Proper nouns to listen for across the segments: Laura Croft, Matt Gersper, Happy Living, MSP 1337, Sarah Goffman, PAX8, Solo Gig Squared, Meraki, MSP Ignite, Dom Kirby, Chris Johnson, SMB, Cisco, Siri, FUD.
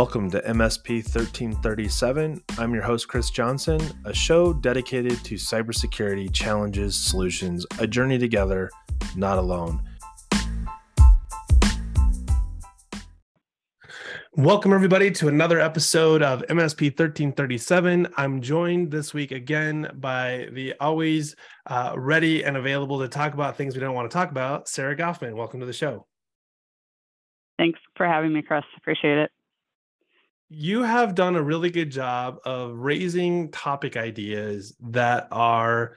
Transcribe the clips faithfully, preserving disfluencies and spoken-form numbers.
welcome to M S P thirteen thirty-seven. I'm your host, Chris Johnson, a show dedicated to cybersecurity challenges, solutions, a journey together, not alone. Welcome, everybody, to another episode of M S P thirteen thirty-seven. I'm joined this week again by the always uh, ready and available to talk about things we don't want to talk about, Sarah Goffman. Welcome to the show. Thanks for having me, Chris. Appreciate it. You have done a really good job of raising topic ideas that are,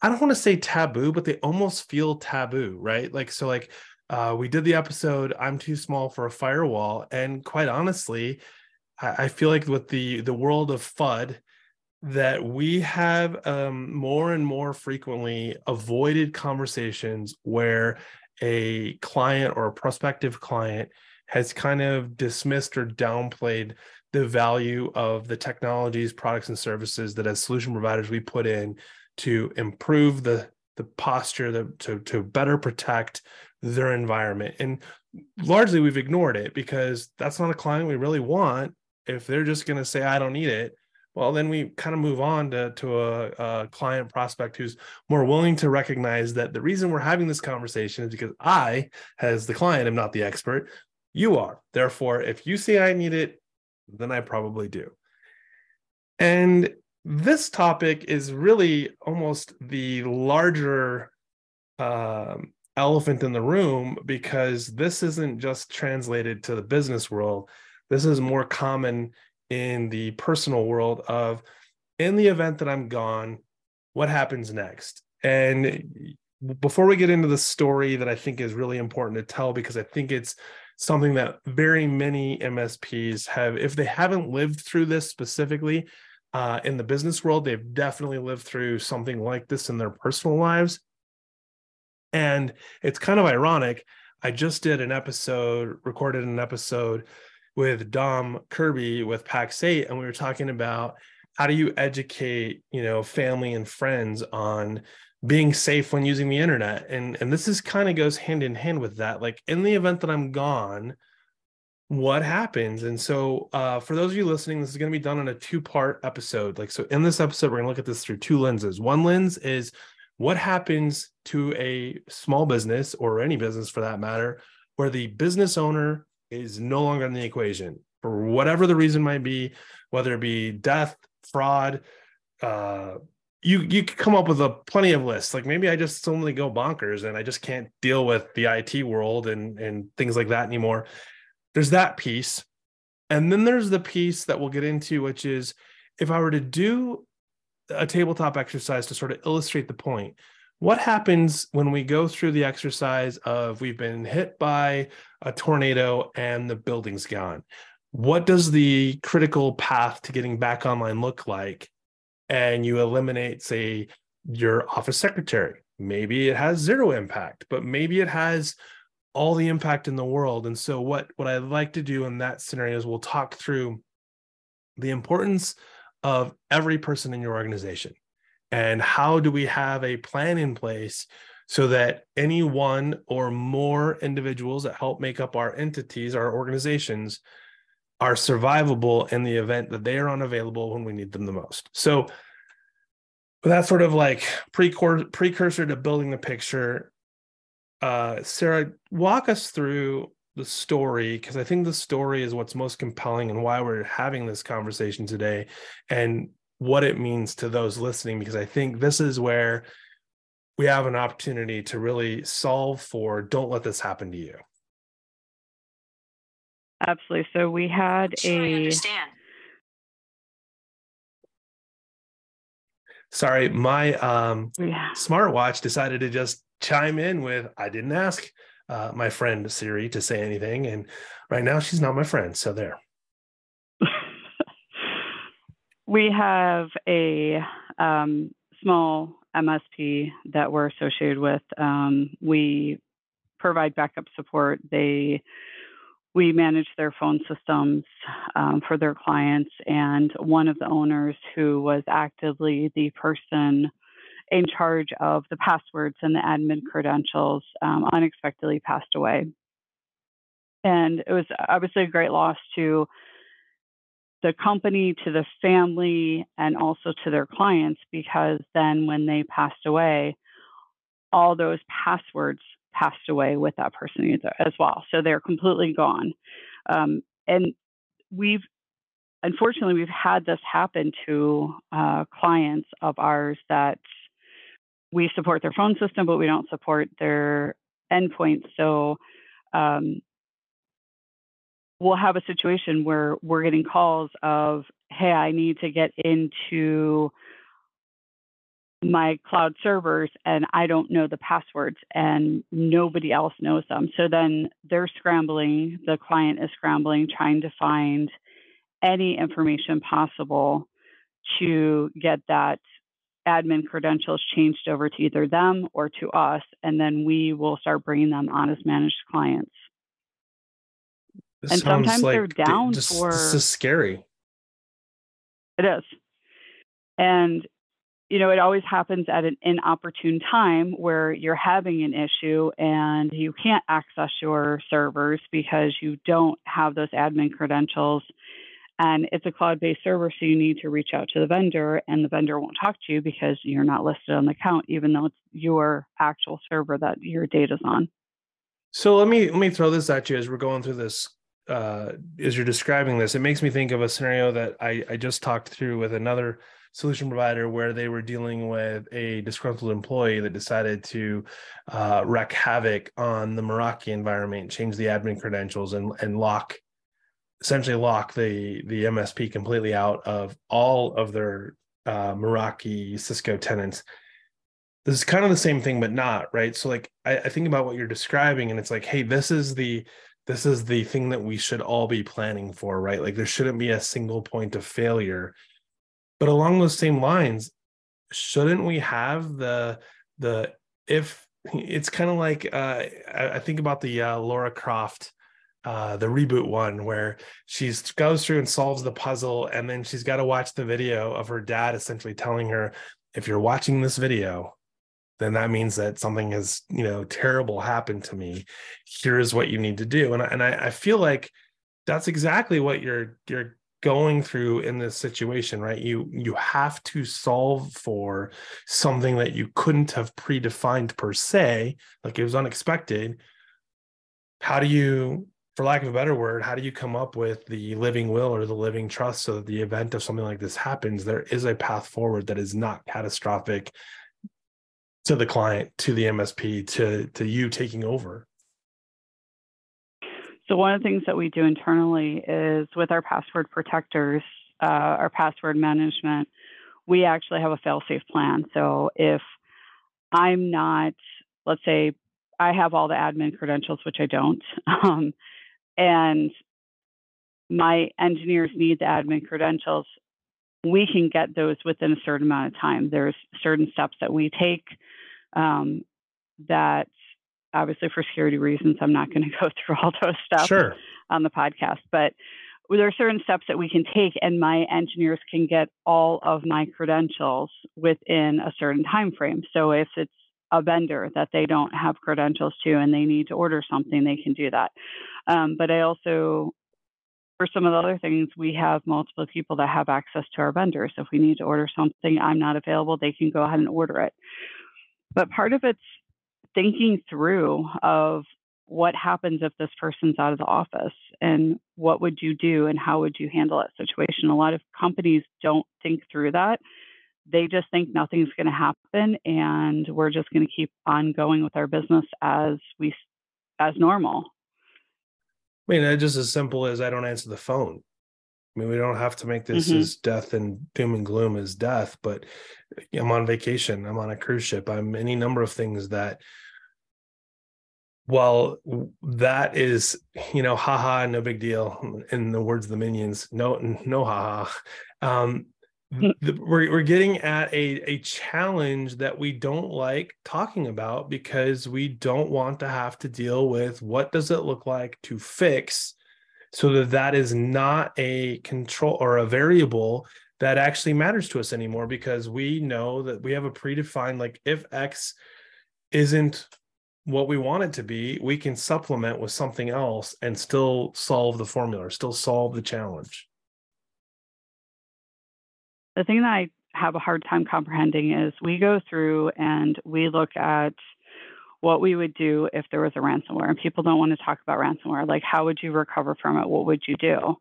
I don't want to say taboo, but they almost feel taboo, right? Like, so like uh, we did the episode, I'm too small for a firewall. And quite honestly, I, I feel like with the, the world of F U D, that we have um, more and more frequently avoided conversations where a client or a prospective client has kind of dismissed or downplayed the value of the technologies, products, and services that as solution providers we put in to improve the, the posture, the, to, to better protect their environment. And largely we've ignored it because that's not a client we really want. If they're just going to say, I don't need it, well, then we kind of move on to, to a, a client prospect who's more willing to recognize that the reason we're having this conversation is because I, as the client, am not the expert. You are. Therefore, if you say I need it, then I probably do. And this topic is really almost the larger um, elephant in the room, because this isn't just translated to the business world. This is more common in the personal world of, in the event that I'm gone, what happens next? And before we get into the story that I think is really important to tell, because I think it's something that very many M S Ps have, if they haven't lived through this specifically uh, in the business world, they've definitely lived through something like this in their personal lives. And it's kind of ironic. I just did an episode, recorded an episode with Dom Kirby with PAX eight, and we were talking about how do you educate, you know, family and friends on being safe when using the internet. And, and this is kind of goes hand in hand with that. Like, in the event that I'm gone, what happens? And so uh, for those of you listening, this is going to be done on a two-part episode. Like, so in this episode, we're going to look at this through two lenses. One lens is what happens to a small business, or any business for that matter, where the business owner is no longer in the equation for whatever the reason might be, whether it be death, fraud, uh, you you could come up with a plenty of lists. Like, maybe I just suddenly go bonkers and I just can't deal with the I T world and, and things like that anymore. There's that piece. And then there's the piece that we'll get into, which is if I were to do a tabletop exercise to sort of illustrate the point, what happens when we go through the exercise of we've been hit by a tornado and the building's gone? What does the critical path to getting back online look like? And you eliminate, say, your office secretary. Maybe it has zero impact, but maybe it has all the impact in the world. And so what, what I like to do in that scenario is we'll talk through the importance of every person in your organization. And how do we have a plan in place so that any one or more individuals that help make up our entities, our organizations, are survivable in the event that they are unavailable when we need them the most. So that's sort of like precursor to building the picture. Uh, Sarah, walk us through the story, because I think the story is what's most compelling and why we're having this conversation today, and what it means to those listening, because I think this is where we have an opportunity to really solve for, don't let this happen to you. Absolutely. So we had a. I understand. Sorry, my um, yeah. smartwatch decided to just chime in with, I didn't ask uh, my friend Siri to say anything, and right now she's not my friend. So there. We have a um, small M S P that we're associated with. Um, we provide backup support. They. We manage their phone systems um, for their clients, and one of the owners, who was actively the person in charge of the passwords and the admin credentials, um, unexpectedly passed away. And it was obviously a great loss to the company to the family and also to their clients, because then when they passed away, all those passwords passed away with that person either, as well. So they're completely gone. Um, and we've, unfortunately, we've had this happen to uh, clients of ours that we support their phone system, but we don't support their endpoints. So um, we'll have a situation where we're getting calls of, hey, I need to get into my cloud servers and I don't know the passwords and nobody else knows them. So then they're scrambling, the client is scrambling, trying to find any information possible to get that admin credentials changed over to either them or to us. And then we will start bringing them on as managed clients. This and sometimes like they're down just, for... This is scary. It is. And, you know, it always happens at an inopportune time where you're having an issue and you can't access your servers because you don't have those admin credentials. And it's a cloud-based server, so you need to reach out to the vendor, and the vendor won't talk to you because you're not listed on the account, even though it's your actual server that your data's on. So let me let me throw this at you as we're going through this. Uh, as you're describing this, it makes me think of a scenario that I, I just talked through with another solution provider where they were dealing with a disgruntled employee that decided to uh, wreak havoc on the Meraki environment, change the admin credentials, and and lock. essentially lock the, the M S P completely out of all of their uh, Meraki Cisco tenants. This is kind of the same thing, but not, right? So like, I, I think about what you're describing and it's like, hey, this is the, this is the thing that we should all be planning for, right? Like there shouldn't be a single point of failure, but along those same lines, shouldn't we have the, the, if it's kind of like, uh, I, I think about the uh, Laura Croft Uh, the reboot one where she goes through and solves the puzzle, and then she's got to watch the video of her dad essentially telling her, if you're watching this video, then that means that something has, you know, terrible happened to me. Here's what you need to do. And, and I, I feel like that's exactly what you're you're going through in this situation, right? You you have to solve for something that you couldn't have predefined per se, like it was unexpected. How do you, for lack of a better word, how do you come up with the living will or the living trust so that the event of something like this happens, there is a path forward that is not catastrophic to the client, to the M S P, to, to you taking over? So one of the things that we do internally is with our password protectors, uh, our password management, we actually have a fail-safe plan. So if I'm not, let's say, I have all the admin credentials, which I don't. Um, And my engineers need the admin credentials. We can get those within a certain amount of time. There's certain steps that we take um, that, obviously, for security reasons, I'm not going to go through all those steps sure. on the podcast. But there are certain steps that we can take, and my engineers can get all of my credentials within a certain time frame. So if it's a vendor that they don't have credentials to and they need to order something, they can do that. Um, but I also, for some of the other things, we have multiple people that have access to our vendors. If we need to order something, I'm not available, they can go ahead and order it. But part of it's thinking through of what happens if this person's out of the office and what would you do and how would you handle that situation? A lot of companies don't think through that. They just think nothing's going to happen and we're just going to keep on going with our business as we as normal. I mean, it's just as simple as I don't answer the phone. I mean, we don't have to make this mm-hmm. as death and doom and gloom as death, but I'm on vacation. I'm on a cruise ship. I'm any number of things that, while that is, you know, haha, no big deal. In the words of the Minions, no, no, haha. Um, We're, we're getting at a, a challenge that we don't like talking about because we don't want to have to deal with what does it look like to fix so that that is not a control or a variable that actually matters to us anymore, because we know that we have a predefined, like if X isn't what we want it to be, we can supplement with something else and still solve the formula, or still solve the challenge. the thing that I have a hard time comprehending is we go through and we look at what we would do if there was a ransomware, and people don't want to talk about ransomware. Like, how would you recover from it? What would you do?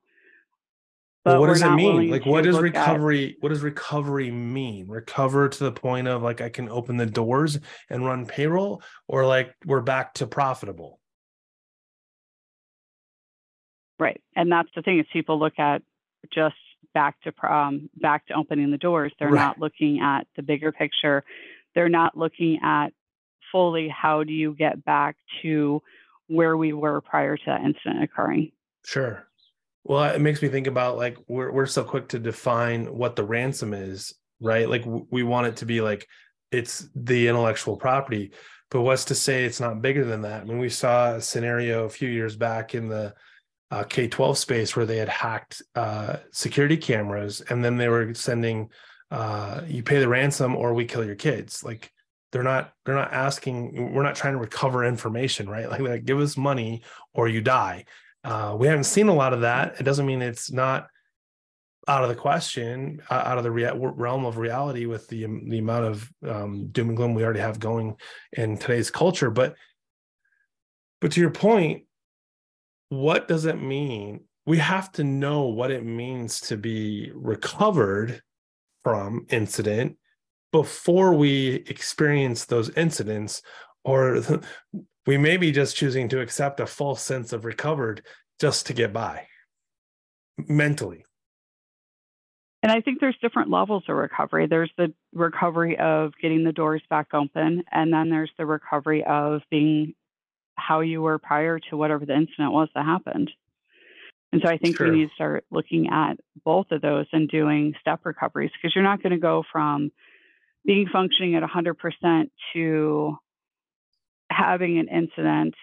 But well, what does it mean? Like, what does recovery, at... what does recovery mean? Recover to the point of like, I can open the doors and run payroll, or like we're back to profitable. Right. And that's the thing, is people look at just back to, um, back to opening the doors. They're right. not looking at the bigger picture. They're not looking at fully, how do you get back to where we were prior to that incident occurring? Sure. Well, it makes me think about like, we're we're so quick to define what the ransom is, right? Like w- we want it to be like, it's the intellectual property, but what's to say it's not bigger than that? I mean, we saw a scenario a few years back in the uh, K twelve space where they had hacked uh, security cameras, and then they were sending, uh, you pay the ransom or we kill your kids. Like they're not, they're not asking, we're not trying to recover information, right? Like, like give us money or you die. Uh, we haven't seen a lot of that. It doesn't mean it's not out of the question, uh, out of the rea- realm of reality with the, the amount of um, doom and gloom we already have going in today's culture. But, but to your point, what does it mean? We have to know what it means to be recovered from incident before we experience those incidents, or the, we may be just choosing to accept a false sense of recovered just to get by mentally. And I think there's different levels of recovery. There's the recovery of getting the doors back open, and then there's the recovery of being how you were prior to whatever the incident was that happened. And so I think Sure. we need to start looking at both of those and doing step recoveries, because you're not going to go from being functioning at one hundred percent to having an incident,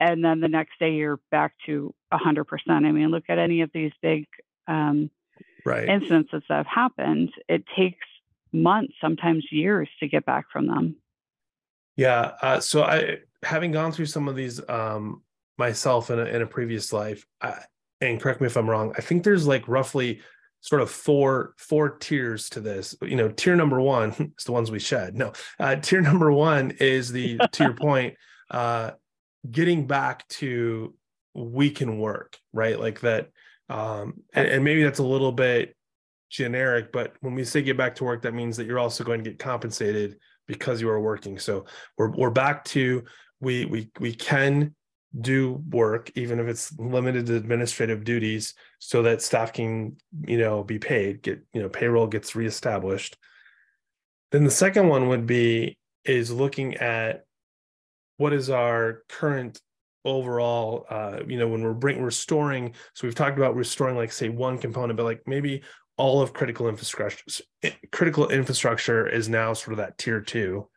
and then the next day you're back to one hundred percent. I mean, look at any of these big um, right. incidences that have happened. It takes months, sometimes years, to get back from them. Yeah. Uh, so I, having gone through some of these um, myself in a, in a previous life, I, and correct me if I'm wrong, I think there's like roughly sort of four four tiers to this. You know, tier number one is the ones we shed. No, uh, tier number one is the, to your point, uh, getting back to we can work, right? Like that, um, and, and maybe that's a little bit generic, but when we say get back to work, that means that you're also going to get compensated because you are working. So we're we're back to, we we we can do work, even if it's limited to administrative duties, so that staff can, you know, be paid, get, you know, payroll gets reestablished. Then the second one would be, is looking at what is our current overall, uh, you know, when we're bring, restoring, so we've talked about restoring, like say one component, but like maybe all of critical infrastructure, critical infrastructure is now sort of that tier two.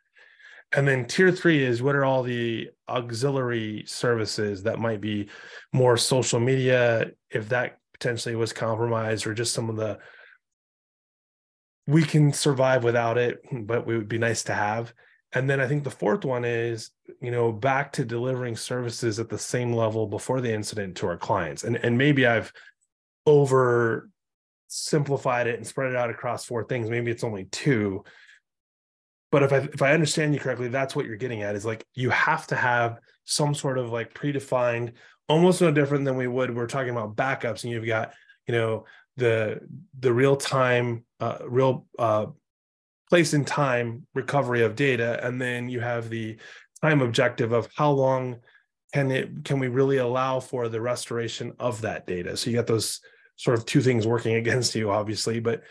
And then tier three is, what are all the auxiliary services that might be more social media, if that potentially was compromised, or just some of the, we can survive without it, but it would be nice to have. And then I think the fourth one is, you know, back to delivering services at the same level before the incident to our clients. And, and maybe I've oversimplified it and spread it out across four things. Maybe it's only two. But if I if I understand you correctly, that's what you're getting at, is like, you have to have some sort of like predefined, almost no different than we would, we're talking about backups, and you've got, you know, the the real time, uh, real uh, place in time recovery of data, and then you have the time objective of how long can it can we really allow for the restoration of that data. So you got those sort of two things working against you, obviously, but.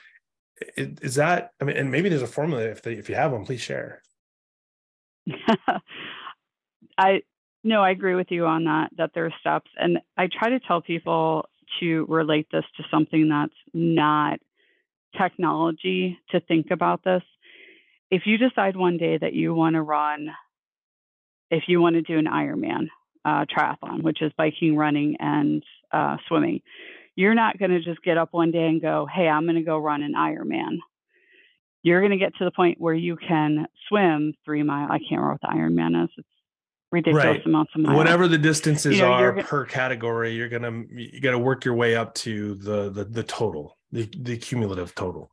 Is that, I mean, and maybe there's a formula, if they, if you have one, please share. I, no, I agree with you on that, that there are steps. And I try to tell people to relate this to something that's not technology, to think about this. If you decide one day that you want to run, if you want to do an Ironman uh, triathlon, which is biking, running, and uh, swimming, you're not going to just get up one day and go, hey, I'm going to go run an Ironman. You're going to get to the point where you can swim three miles. I can't remember what the Ironman is. It's ridiculous right. amounts of miles. Whatever the distances you know, are gonna, per category, you're going to, you got to work your way up to the, the, the total, the, the cumulative total.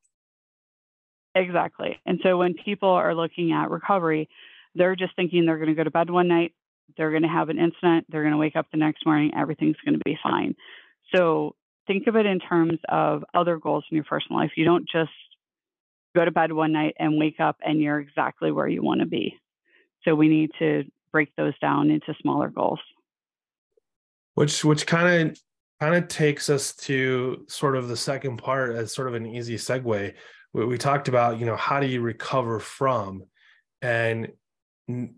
Exactly. And so when people are looking at recovery, they're just thinking they're going to go to bed one night, they're going to have an incident, they're going to wake up the next morning, everything's going to be fine. So think of it in terms of other goals in your personal life. You don't just go to bed one night and wake up and you're exactly where you want to be. So we need to break those down into smaller goals. Which which kind of kind of takes us to sort of the second part as sort of an easy segue. We, we talked about, you know, how do you recover from? And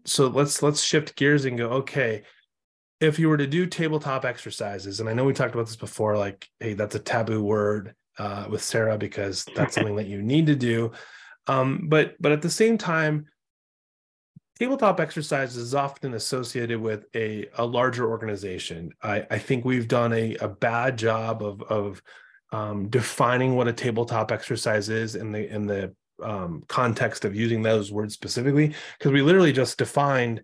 so let's let's shift gears and go, okay, if you were to do tabletop exercises, and I know we talked about this before, like, hey, that's a taboo word uh, with Sarah because that's something that you need to do. Um, but but at the same time, tabletop exercise is often associated with a, a larger organization. I, I think we've done a, a bad job of, of um, defining what a tabletop exercise is in the in the um, context of using those words specifically, because we literally just defined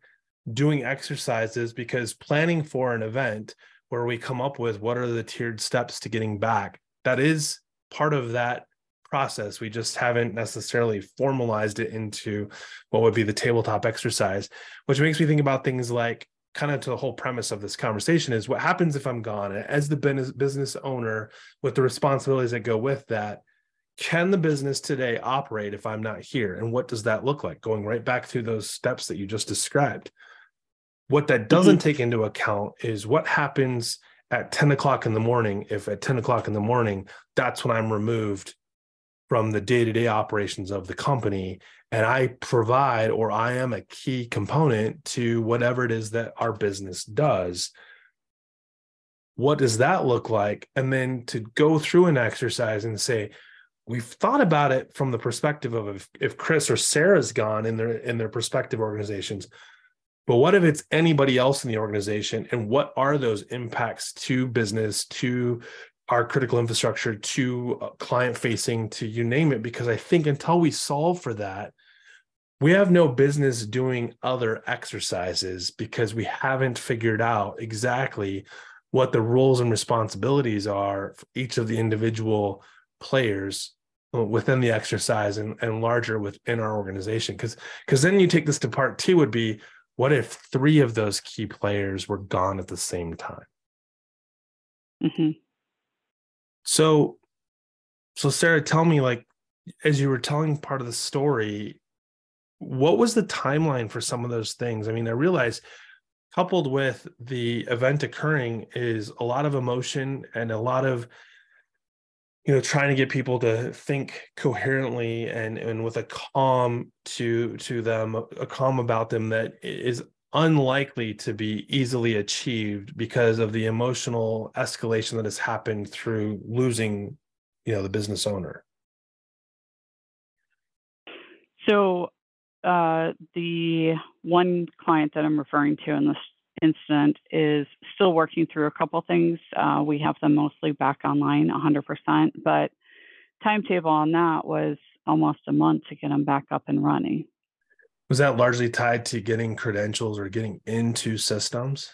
doing exercises because planning for an event where we come up with what are the tiered steps to getting back, that is part of that process. We just haven't necessarily formalized it into what would be the tabletop exercise, which makes me think about things like, kind of to the whole premise of this conversation is what happens if I'm gone? As the business owner with the responsibilities that go with that, can the business today operate if I'm not here? And what does that look like? Going right back through those steps that you just described. What that doesn't mm-hmm. take into account is what happens at ten o'clock in the morning, if at ten o'clock in the morning, that's when I'm removed from the day-to-day operations of the company, and I provide, or I am a key component to whatever it is that our business does. What does that look like? And then to go through an exercise and say, we've thought about it from the perspective of if, if Chris or Sarah's gone in their in their respective organizations, but what if it's anybody else in the organization, and what are those impacts to business, to our critical infrastructure, to client facing, to you name it? Because I think until we solve for that, we have no business doing other exercises because we haven't figured out exactly what the roles and responsibilities are for each of the individual players within the exercise and, and larger within our organization. Because because then you take this to part two would be, what if three of those key players were gone at the same time? Mm-hmm. So, so Sarah, tell me, like, as you were telling part of the story, what was the timeline for some of those things? I mean, I realize coupled with the event occurring is a lot of emotion and a lot of, you know, trying to get people to think coherently and, and with a calm to, to them, a calm about them that is unlikely to be easily achieved because of the emotional escalation that has happened through losing, you know, the business owner. So uh, the one client that I'm referring to in this incident is still working through a couple things. Uh, we have them mostly back online one hundred percent, but timetable on that was almost a month to get them back up and running. Was that largely tied to getting credentials or getting into systems?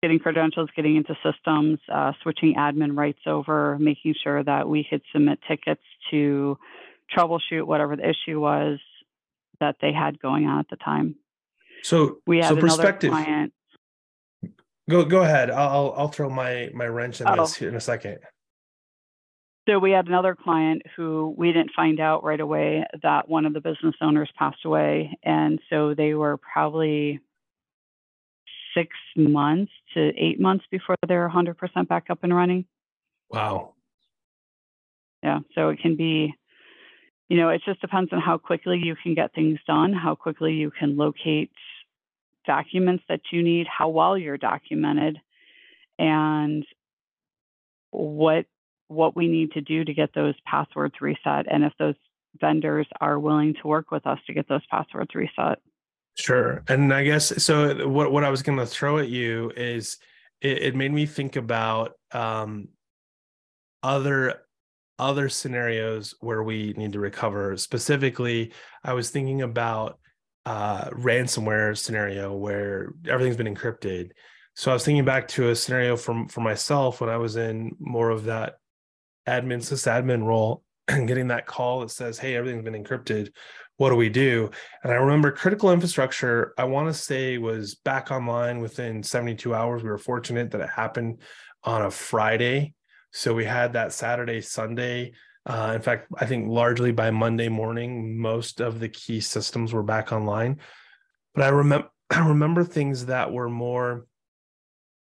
Getting credentials, getting into systems, uh, switching admin rights over, making sure that we could submit tickets to troubleshoot whatever the issue was that they had going on at the time. So we had so another perspective. Client. Go go ahead. I'll I'll throw my my wrench in oh. this here in a second. So we had another client who we didn't find out right away that one of the business owners passed away. And so they were probably six months to eight months before they were one hundred percent back up and running. Wow. Yeah. So it can be, you know, it just depends on how quickly you can get things done, how quickly you can locate documents that you need, how well you're documented, and what what we need to do to get those passwords reset, and if those vendors are willing to work with us to get those passwords reset. Sure. And I guess, so what, what I was going to throw at you is it, it made me think about um, other, other scenarios where we need to recover. Specifically, I was thinking about uh ransomware scenario where everything's been encrypted. So I was thinking back to a scenario from, for myself when I was in more of that admin sysadmin role getting that call that says, hey, everything's been encrypted. What do we do? And I remember critical infrastructure, I want to say, was back online within seventy-two hours. We were fortunate that it happened on a Friday. So we had that Saturday, Sunday. Uh, in fact, I think largely by Monday morning, most of the key systems were back online. But I remember I remember things that were more,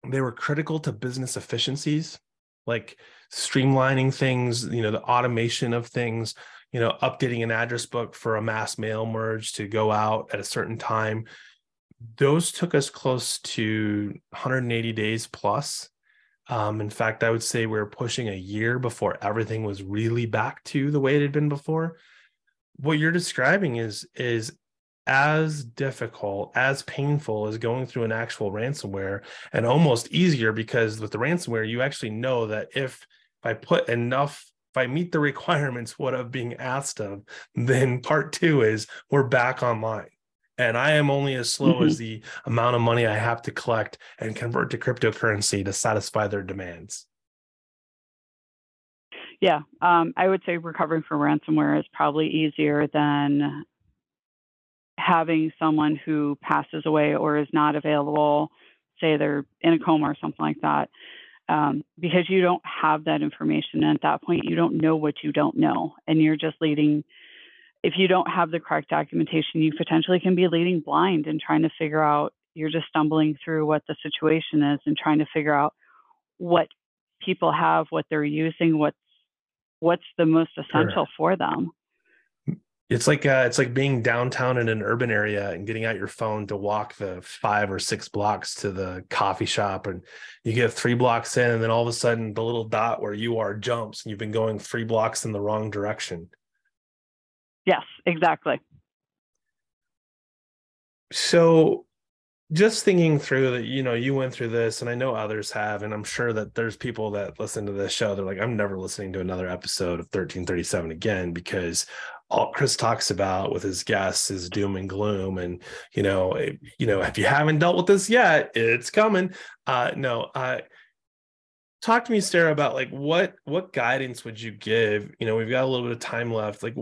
they were critical to business efficiencies, like streamlining things, you know, the automation of things, you know, updating an address book for a mass mail merge to go out at a certain time. Those took us close to one hundred eighty days plus. Um, in fact, I would say we were pushing a year before everything was really back to the way it had been before. What you're describing is, is as difficult, as painful as going through an actual ransomware, and almost easier, because with the ransomware, you actually know that if, if I put enough, if I meet the requirements, what I'm being asked of, then part two is we're back online. And I am only as slow mm-hmm. as the amount of money I have to collect and convert to cryptocurrency to satisfy their demands. Yeah, um, I would say recovering from ransomware is probably easier than having someone who passes away or is not available, say they're in a coma or something like that, um, because you don't have that information. And at that point, you don't know what you don't know, and you're just leading. If you don't have the correct documentation, you potentially can be leading blind and trying to figure out, you're just stumbling through what the situation is and trying to figure out what people have, what they're using, what's, what's the most essential sure. for them. It's like, uh, it's like being downtown in an urban area and getting out your phone to walk the five or six blocks to the coffee shop, and you get three blocks in, and then all of a sudden the little dot where you are jumps and you've been going three blocks in the wrong direction. Yes, exactly. So just thinking through that, you know, you went through this, and I know others have, and I'm sure that there's people that listen to this show. They're like, I'm never listening to another episode of thirteen thirty-seven again, because all Chris talks about with his guests is doom and gloom. And, you know, it, you know, if you haven't dealt with this yet, it's coming. Uh, no, I. Uh, talk to me, Sarah, about like, what, what guidance would you give? You know, we've got a little bit of time left. Like,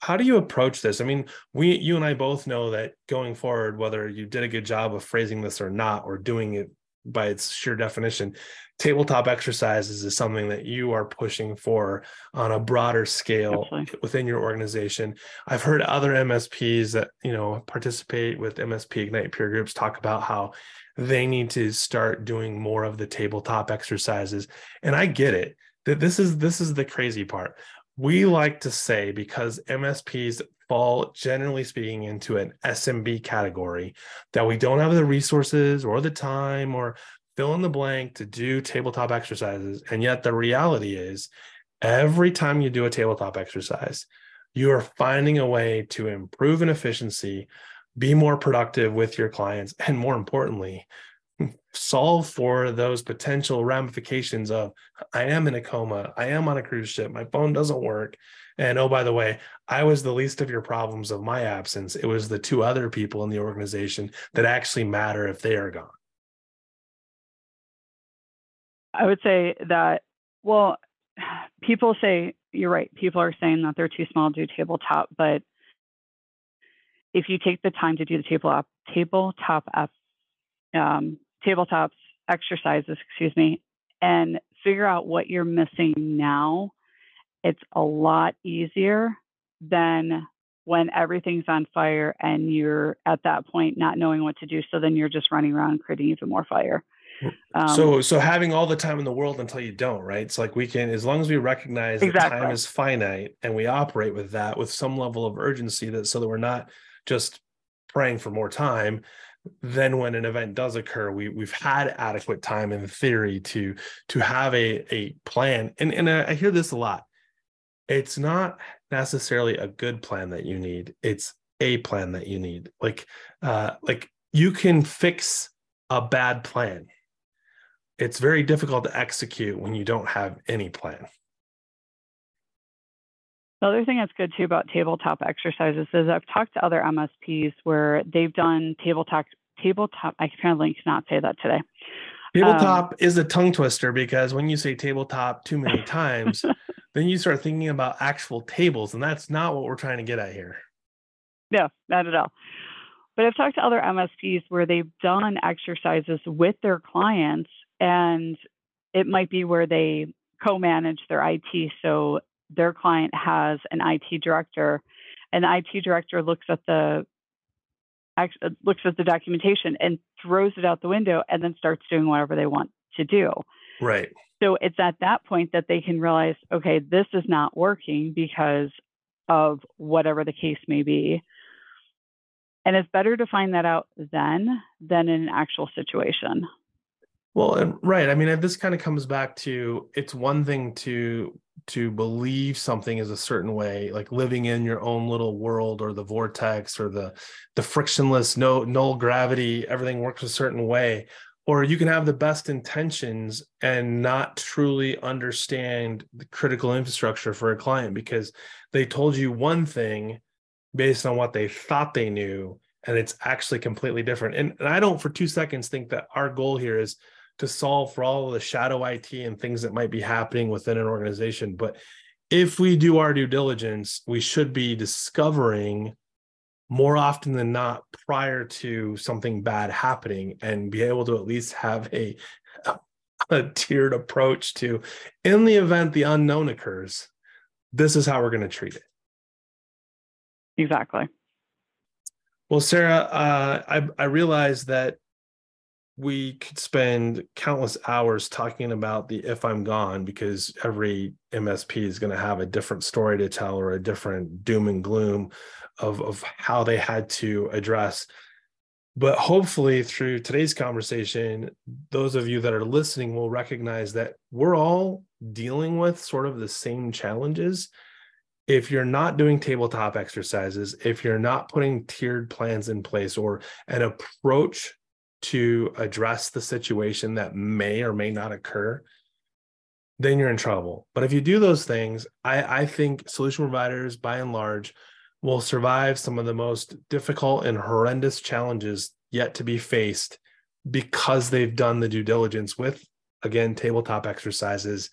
how do you approach this? I mean, we, you and I both know that going forward, whether you did a good job of phrasing this or not, or doing it by its sheer definition, tabletop exercises is something that you are pushing for on a broader scale Absolutely. Within your organization. I've heard other M S Ps that, you know, participate with M S P Ignite peer groups talk about how they need to start doing more of the tabletop exercises. And I get it. That this is, this is the crazy part. We like to say, because M S Ps fall, generally speaking, into an S M B category, that we don't have the resources or the time or fill in the blank to do tabletop exercises. And yet the reality is, every time you do a tabletop exercise, you are finding a way to improve in efficiency, be more productive with your clients, and more importantly, solve for those potential ramifications of, I am in a coma, I am on a cruise ship, my phone doesn't work, and oh, by the way, I was the least of your problems of my absence. It was the two other people in the organization that actually matter if they are gone. I would say that, well, people say, you're right, people are saying that they're too small to do tabletop, but if you take the time to do the tabletop, tabletop up, um, tabletops exercises, excuse me, and figure out what you're missing now, it's a lot easier than when everything's on fire and you're at that point not knowing what to do. So then you're just running around creating even more fire. Um, so, so having all the time in the world until you don't, right? It's like we can, as long as we recognize exactly. that time is finite and we operate with that with some level of urgency, that so that we're not just praying for more time. Then when an event does occur, we, we've had adequate time in theory to, to have a, a plan. And, and I hear this a lot. It's not necessarily a good plan that you need. It's a plan that you need. Like, uh, like you can fix a bad plan. It's very difficult to execute when you don't have any plan. The other thing that's good too about tabletop exercises is I've talked to other M S Ps where they've done tabletop, tabletop, I apparently cannot say that today. Tabletop um, is a tongue twister, because when you say tabletop too many times, then you start thinking about actual tables, and that's not what we're trying to get at here. No, not at all. But I've talked to other M S Ps where they've done exercises with their clients, and it might be where they co-manage their I T. So their client has an I T director, and the I T director looks at the looks at the documentation and throws it out the window, and then starts doing whatever they want to do. Right. So it's at that point that they can realize, okay, this is not working because of whatever the case may be. And it's better to find that out then than in an actual situation. Well, and right. I mean, this kind of comes back to, it's one thing to to believe something is a certain way, like living in your own little world or the vortex or the the frictionless, no null gravity, everything works a certain way. Or you can have the best intentions and not truly understand the critical infrastructure for a client because they told you one thing based on what they thought they knew, and it's actually completely different. And, and I don't for two seconds think that our goal here is to solve for all of the shadow I T and things that might be happening within an organization. But if we do our due diligence, we should be discovering more often than not prior to something bad happening, and be able to at least have a, a, a tiered approach to, in the event the unknown occurs, this is how we're going to treat it. Exactly. Well, Sarah, uh, I, I realize that we could spend countless hours talking about the if I'm gone, because every M S P is going to have a different story to tell or a different doom and gloom of, of how they had to address. But hopefully through today's conversation, those of you that are listening will recognize that we're all dealing with sort of the same challenges. If you're not doing tabletop exercises, if you're not putting tiered plans in place or an approach to address the situation that may or may not occur, then you're in trouble. But if you do those things, I, I think solution providers, by and large, will survive some of the most difficult and horrendous challenges yet to be faced because they've done the due diligence with, again, tabletop exercises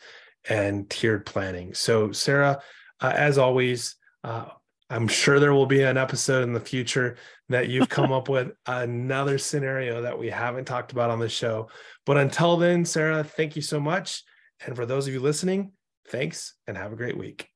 and tiered planning. So, Sarah, uh, as always, uh, I'm sure there will be an episode in the future that you've come up with another scenario that we haven't talked about on the show. But until then, Sarah, thank you so much. And for those of you listening, thanks and have a great week.